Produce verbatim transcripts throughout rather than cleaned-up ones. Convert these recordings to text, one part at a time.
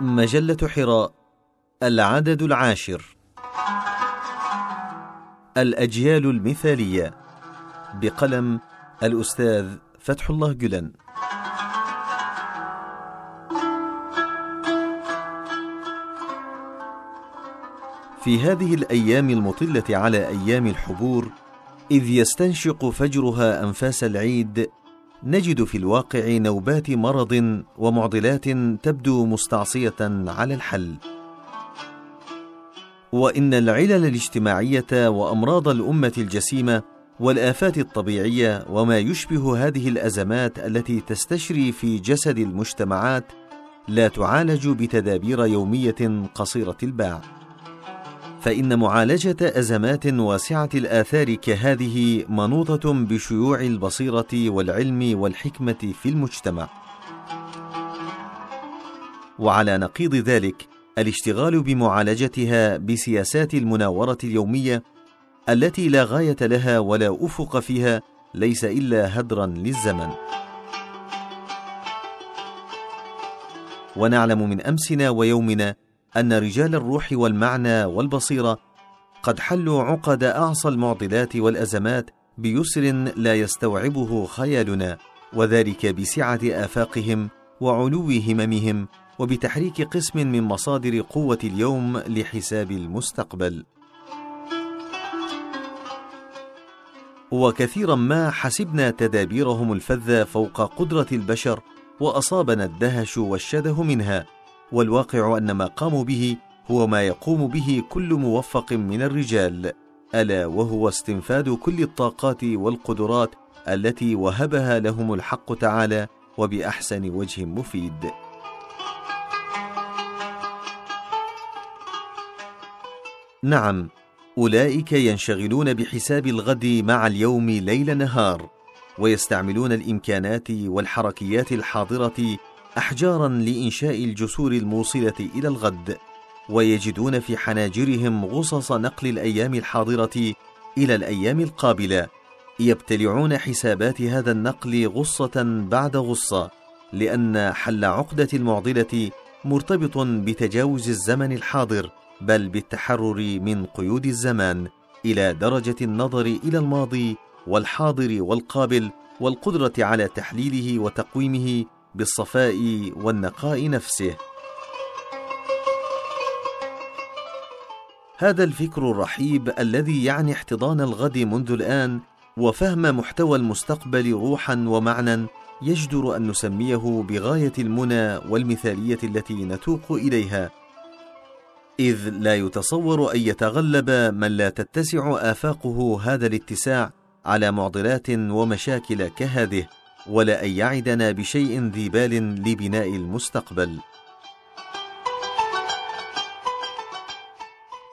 مجلة حراء، العدد العاشر. الأجيال المثالية، بقلم الأستاذ فتح الله غولن. في هذه الأيام المطلة على أيام الحبور، إذ يستنشق فجرها أنفاس العيد، نجد في الواقع نوبات مرض ومعضلات تبدو مستعصية على الحل، وإن العلل الاجتماعية وأمراض الأمة الجسيمة والآفات الطبيعية وما يشبه هذه الأزمات التي تستشري في جسد المجتمعات لا تعالج بتدابير يومية قصيرة الباع، فإن معالجة أزمات واسعة الآثار كهذه منوطة بشيوع البصيرة والعلم والحكمة في المجتمع. وعلى نقيض ذلك الاشتغال بمعالجتها بسياسات المناورة اليومية التي لا غاية لها ولا أفق فيها ليس إلا هدرا للزمن. ونعلم من أمسنا ويومنا أن رجال الروح والمعنى والبصيرة قد حلوا عقد أعصى المعضلات والأزمات بيسر لا يستوعبه خيالنا، وذلك بسعة آفاقهم وعلو هممهم، وبتحريك قسم من مصادر قوة اليوم لحساب المستقبل. وكثيرا ما حسبنا تدابيرهم الفذة فوق قدرة البشر وأصابنا الدهش والشده منها، والواقع أن ما قاموا به هو ما يقوم به كل موفق من الرجال، ألا وهو استنفاد كل الطاقات والقدرات التي وهبها لهم الحق تعالى وبأحسن وجه مفيد. نعم، أولئك ينشغلون بحساب الغد مع اليوم ليل نهار، ويستعملون الإمكانات والحركيات الحاضرة أحجاراً لإنشاء الجسور الموصلة إلى الغد، ويجدون في حناجرهم غصص نقل الأيام الحاضرة إلى الأيام القابلة، يبتلعون حسابات هذا النقل غصة بعد غصة، لأن حل عقدة المعضلة مرتبط بتجاوز الزمن الحاضر، بل بالتحرر من قيود الزمان إلى درجة النظر إلى الماضي والحاضر والقابل، والقدرة على تحليله وتقويمه بالصفاء والنقاء نفسه. هذا الفكر الرحيب الذي يعني احتضان الغد منذ الآن وفهم محتوى المستقبل روحاً ومعناً، يجدر أن نسميه بغاية المنى والمثالية التي نتوق إليها، إذ لا يتصور أن يتغلب من لا تتسع آفاقه هذا الاتساع على معضلات ومشاكل كهذه، ولا أن يعدنا بشيء ذي بال لبناء المستقبل.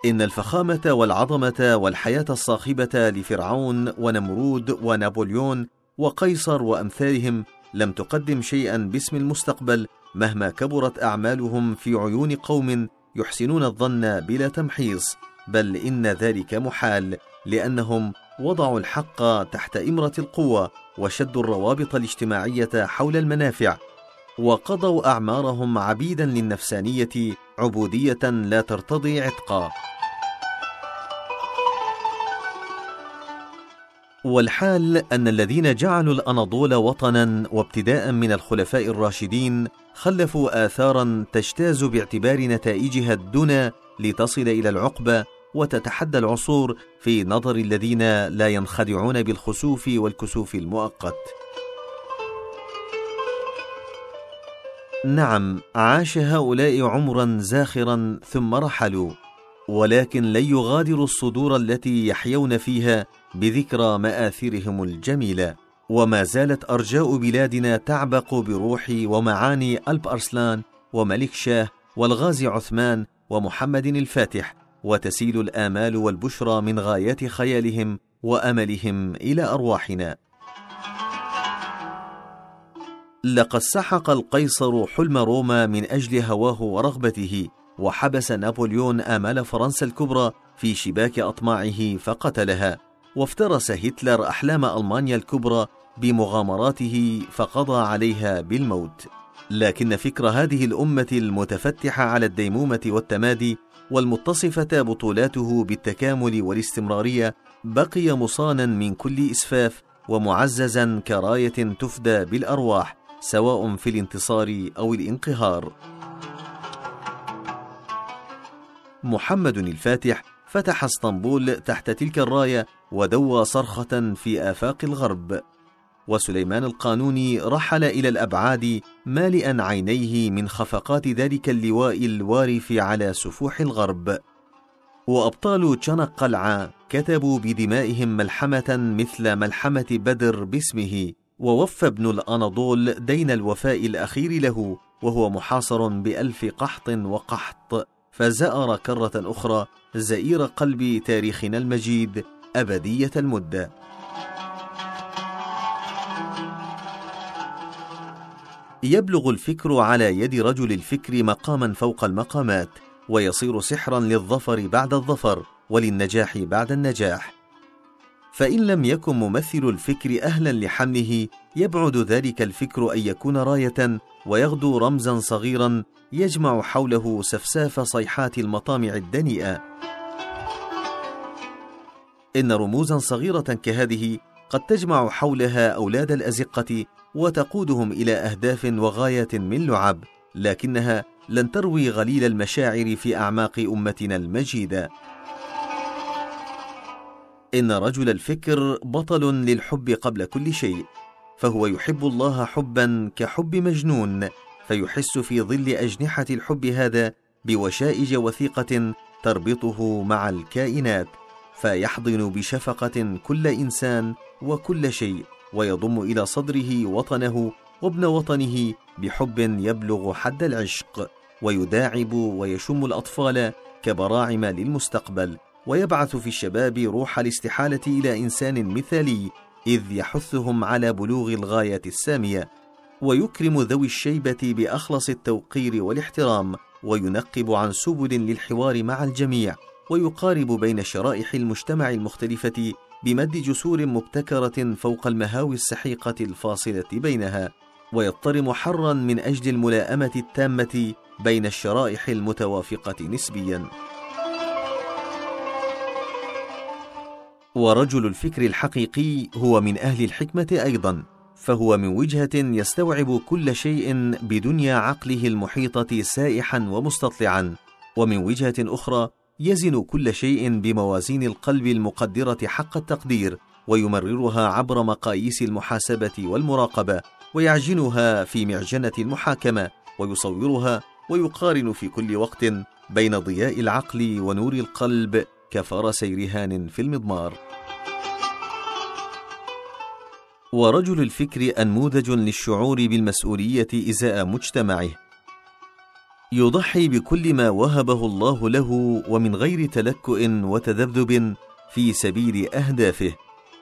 إن الفخامة والعظمة والحياة الصاخبة لفرعون ونمرود ونابليون وقيصر وأمثالهم لم تقدم شيئا باسم المستقبل، مهما كبرت أعمالهم في عيون قوم يحسنون الظن بلا تمحيص، بل إن ذلك محال، لأنهم وضعوا الحق تحت إمرة القوة وشدوا الروابط الاجتماعية حول المنافع، وقضوا أعمارهم عبيدا للنفسانية عبودية لا ترتضي عتقا. والحال أن الذين جعلوا الأناضول وطنا وابتداء من الخلفاء الراشدين خلفوا آثارا تجتاز باعتبار نتائجها الدنا لتصل إلى العقبة وتتحدى العصور في نظر الذين لا ينخدعون بالخسوف والكسوف المؤقت. نعم، عاش هؤلاء عمرا زاخرا ثم رحلوا، ولكن لن يغادروا الصدور التي يحيون فيها بذكرى مآثرهم الجميلة. وما زالت أرجاء بلادنا تعبق بروح ومعاني ألب أرسلان وملك شاه والغازي عثمان ومحمد الفاتح، وتسيل الآمال والبشرى من غايات خيالهم وأملهم إلى أرواحنا. لقد سحق القيصر حلم روما من أجل هواه ورغبته، وحبس نابليون آمال فرنسا الكبرى في شباك أطماعه فقتلها، وافترس هتلر أحلام ألمانيا الكبرى بمغامراته فقضى عليها بالموت. لكن فكر هذه الأمة المتفتحة على الديمومة والتمادي والمتصفة بطولاته بالتكامل والاستمرارية بقي مصانا من كل إسفاف ومعززا كراية تفدى بالأرواح سواء في الانتصار أو الانقهار. محمد الفاتح فتح اسطنبول تحت تلك الراية ودوى صرخة في آفاق الغرب، وسليمان القانوني رحل إلى الأبعاد مالئا عينيه من خفقات ذلك اللواء الوارف على سفوح الغرب، وأبطال جناق قلعة كتبوا بدمائهم ملحمة مثل ملحمة بدر باسمه، ووفى ابن الأناضول دين الوفاء الأخير له وهو محاصر بألف قحط وقحط، فزأر كرة أخرى زئير قلب تاريخنا المجيد أبدية المدة. يبلغ الفكر على يد رجل الفكر مقاما فوق المقامات، ويصير سحرا للظفر بعد الظفر وللنجاح بعد النجاح، فإن لم يكن ممثل الفكر أهلا لحمله يبعد ذلك الفكر أن يكون راية ويغدو رمزا صغيرا يجمع حوله سفساف صيحات المطامع الدنيئة. إن رموزا صغيرة كهذه قد تجمع حولها أولاد الأزقة وتقودهم إلى أهداف وغاية من لعب، لكنها لن تروي غليل المشاعر في أعماق أمتنا المجيدة. إن رجل الفكر بطل للحب قبل كل شيء، فهو يحب الله حبا كحب مجنون، فيحس في ظل أجنحة الحب هذا بوشائج وثيقة تربطه مع الكائنات، فيحضن بشفقة كل إنسان وكل شيء، ويضم إلى صدره وطنه وابن وطنه بحب يبلغ حد العشق، ويداعب ويشم الأطفال كبراعم للمستقبل، ويبعث في الشباب روح الاستحالة إلى إنسان مثالي إذ يحثهم على بلوغ الغاية السامية، ويكرم ذوي الشيبة بأخلص التوقير والاحترام، وينقب عن سبل للحوار مع الجميع، ويقارب بين شرائح المجتمع المختلفة بمد جسور مبتكرة فوق المهاوي السحيقة الفاصلة بينها، ويضطرم حرا من أجل الملائمة التامة بين الشرائح المتوافقة نسبيا. ورجل الفكر الحقيقي هو من أهل الحكمة أيضا، فهو من وجهة يستوعب كل شيء بدنيا عقله المحيطة سائحا ومستطلعا، ومن وجهة أخرى يزن كل شيء بموازين القلب المقدرة حق التقدير، ويمررها عبر مقاييس المحاسبة والمراقبة، ويعجنها في معجنة المحاكمة، ويصورها ويقارن في كل وقت بين ضياء العقل ونور القلب كفرس رهان في المضمار. ورجل الفكر أنموذج للشعور بالمسؤولية إزاء مجتمعه، يضحي بكل ما وهبه الله له ومن غير تلكؤ وتذبذب في سبيل أهدافه،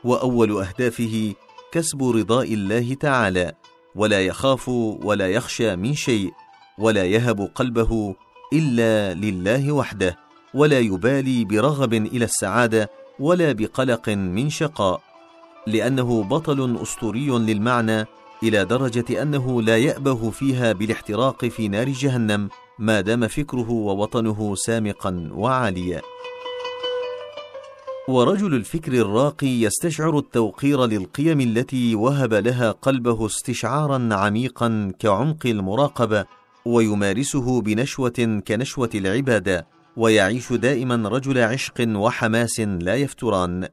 وأول أهدافه كسب رضاء الله تعالى، ولا يخاف ولا يخشى من شيء، ولا يهب قلبه إلا لله وحده، ولا يبالي برغب إلى السعادة ولا بقلق من شقاء، لأنه بطل أسطوري للمعنى إلى درجة أنه لا يأبه فيها بالاحتراق في نار جهنم ما دام فكره ووطنه سامقا وعاليا. ورجل الفكر الراقي يستشعر التوقير للقيم التي وهب لها قلبه استشعارا عميقا كعمق المراقبة، ويمارسه بنشوة كنشوة العبادة، ويعيش دائما رجل عشق وحماس لا يفتران،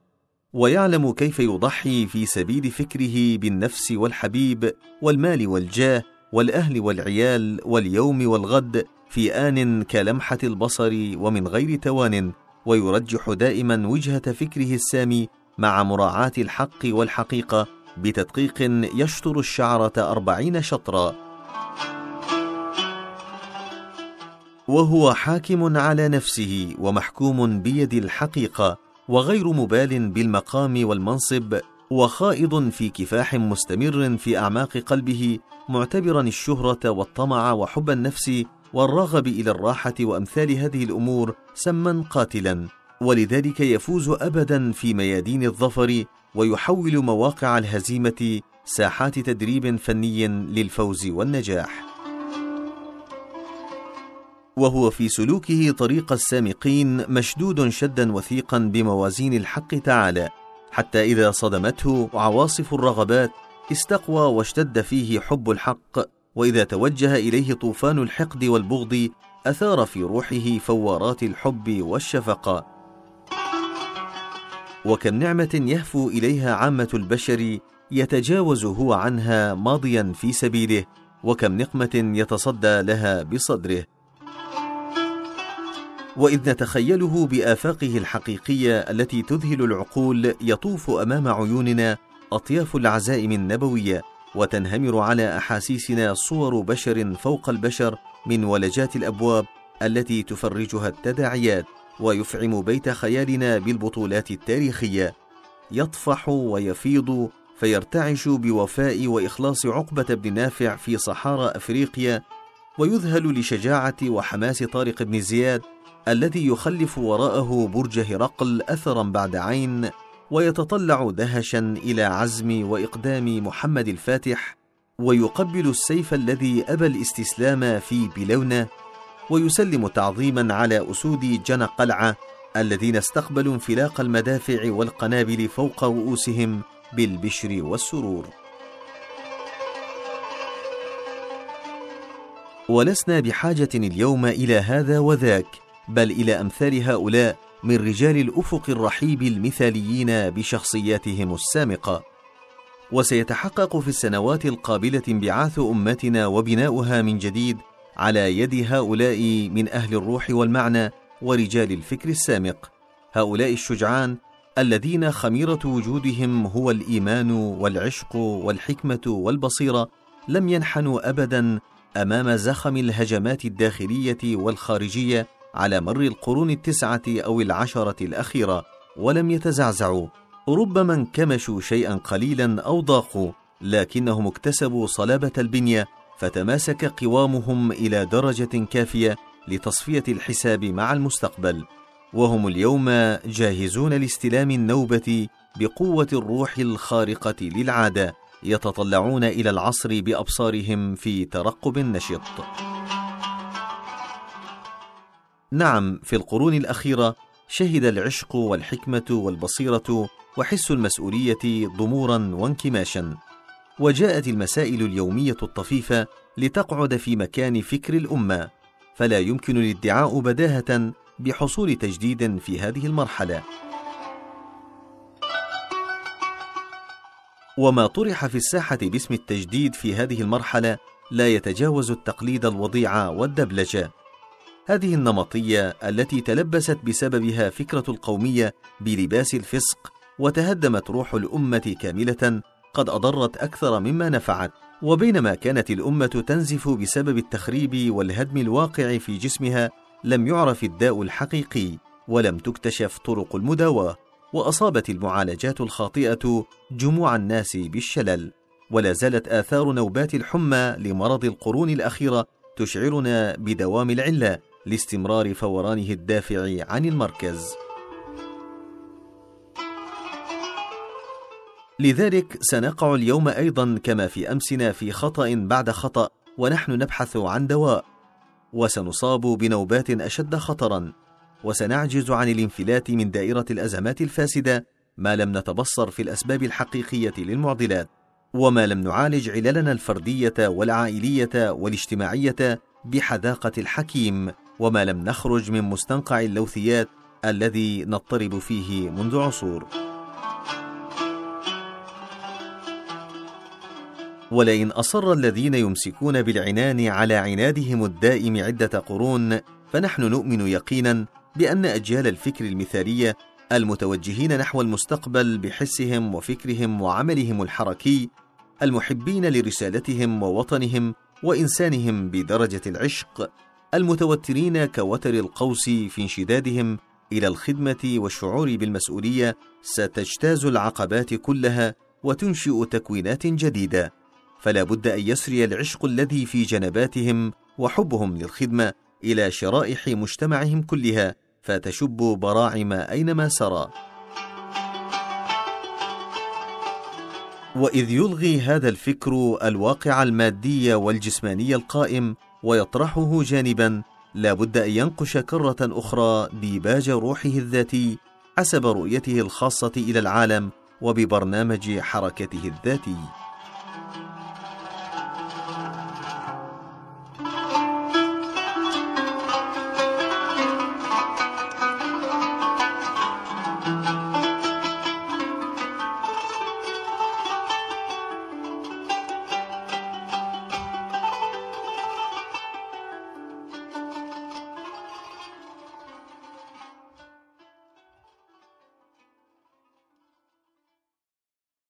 ويعلم كيف يضحي في سبيل فكره بالنفس والحبيب والمال والجاه والأهل والعيال واليوم والغد في آن كلمحة البصر ومن غير توان، ويرجح دائما وجهة فكره السامي مع مراعاة الحق والحقيقة بتدقيق يشطر الشعرة أربعين شطرا، وهو حاكم على نفسه ومحكوم بيد الحقيقة، وغير مبال بالمقام والمنصب، وخائض في كفاح مستمر في أعماق قلبه، معتبرا الشهرة والطمع وحب النفس والرغب إلى الراحة وأمثال هذه الأمور سما قاتلا، ولذلك يفوز أبدا في ميادين الظفر، ويحول مواقع الهزيمة ساحات تدريب فني للفوز والنجاح. وهو في سلوكه طريق السامقين مشدود شدا وثيقا بموازين الحق تعالى، حتى إذا صدمته عواصف الرغبات استقوى واشتد فيه حب الحق، وإذا توجه إليه طوفان الحقد والبغض أثار في روحه فوارات الحب والشفقة. وكم نعمة يهفو إليها عامة البشر يتجاوز هو عنها ماضيا في سبيله، وكم نقمة يتصدى لها بصدره. وإذ نتخيله بآفاقه الحقيقية التي تذهل العقول يطوف أمام عيوننا أطياف العزائم النبوية، وتنهمر على أحاسيسنا صور بشر فوق البشر من ولجات الأبواب التي تفرجها التداعيات، ويفعم بيت خيالنا بالبطولات التاريخية. يطفح ويفيض فيرتعش بوفاء وإخلاص عقبة بن نافع في صحارى أفريقيا، ويذهل لشجاعة وحماس طارق بن زياد الذي يخلف وراءه برج هرقل أثرا بعد عين، ويتطلع دهشا إلى عزم وإقدام محمد الفاتح، ويقبل السيف الذي أبى الاستسلام فيه بلونه، ويسلم تعظيما على أسود جناق قلعة الذين استقبلوا انفلاق المدافع والقنابل فوق رؤوسهم بالبشر والسرور. ولسنا بحاجة اليوم إلى هذا وذاك، بل إلى أمثال هؤلاء من رجال الأفق الرحيب المثاليين بشخصياتهم السامقة. وسيتحقق في السنوات القابلة انبعاث أمتنا وبناؤها من جديد على يد هؤلاء من أهل الروح والمعنى ورجال الفكر السامق، هؤلاء الشجعان الذين خميرة وجودهم هو الإيمان والعشق والحكمة والبصيرة، لم ينحنوا أبدا أمام زخم الهجمات الداخلية والخارجية على مر القرون التسعة أو العشرة الأخيرة، ولم يتزعزعوا، ربما انكمشوا شيئا قليلا أو ضاقوا، لكنهم اكتسبوا صلابة البنية، فتماسك قوامهم إلى درجة كافية لتصفية الحساب مع المستقبل، وهم اليوم جاهزون لاستلام النوبة بقوة الروح الخارقة للعادة، يتطلعون إلى العصر بأبصارهم في ترقب نشط. نعم، في القرون الأخيرة شهد العشق والحكمة والبصيرة وحس المسؤولية ضمورا وانكماشا، وجاءت المسائل اليومية الطفيفة لتقعد في مكان فكر الأمة، فلا يمكن الادعاء بداهة بحصول تجديد في هذه المرحلة. وما طرح في الساحة باسم التجديد في هذه المرحلة لا يتجاوز التقليد الوضيع والدبلجة، هذه النمطية التي تلبست بسببها فكرة القومية بلباس الفسق، وتهدمت روح الأمة كاملة، قد أضرت أكثر مما نفعت. وبينما كانت الأمة تنزف بسبب التخريب والهدم الواقع في جسمها، لم يعرف الداء الحقيقي، ولم تكتشف طرق المداواة، وأصابت المعالجات الخاطئة جموع الناس بالشلل، ولا زالت آثار نوبات الحمى لمرض القرون الأخيرة تشعرنا بدوام العلة لاستمرار فورانه الدافع عن المركز. لذلك سنقع اليوم أيضا كما في أمسنا في خطأ بعد خطأ ونحن نبحث عن دواء، وسنصاب بنوبات أشد خطرا، وسنعجز عن الانفلات من دائرة الأزمات الفاسدة ما لم نتبصر في الأسباب الحقيقية للمعضلات، وما لم نعالج عللنا الفردية والعائلية والاجتماعية بحذاقة الحكيم، وما لم نخرج من مستنقع اللوثيات الذي نضطرب فيه منذ عصور. ولئن أصر الذين يمسكون بالعنان على عنادهم الدائم عدة قرون، فنحن نؤمن يقينا بأن أجيال الفكر المثالية المتوجهين نحو المستقبل بحسهم وفكرهم وعملهم الحركي، المحبين لرسالتهم ووطنهم وإنسانهم بدرجة العشق، المتوترين كوتر القوس في انشدادهم إلى الخدمة والشعور بالمسؤولية، ستجتاز العقبات كلها وتنشئ تكوينات جديدة، فلا بد أن يسري العشق الذي في جنباتهم وحبهم للخدمة إلى شرائح مجتمعهم كلها، فتشب براعم أينما سرى. وإذ يلغي هذا الفكر الواقع المادي والجسماني القائم ويطرحه جانبا، لا بد أن ينقش كرة أخرى ديباج روحه الذاتي حسب رؤيته الخاصة إلى العالم وببرنامج حركته الذاتي.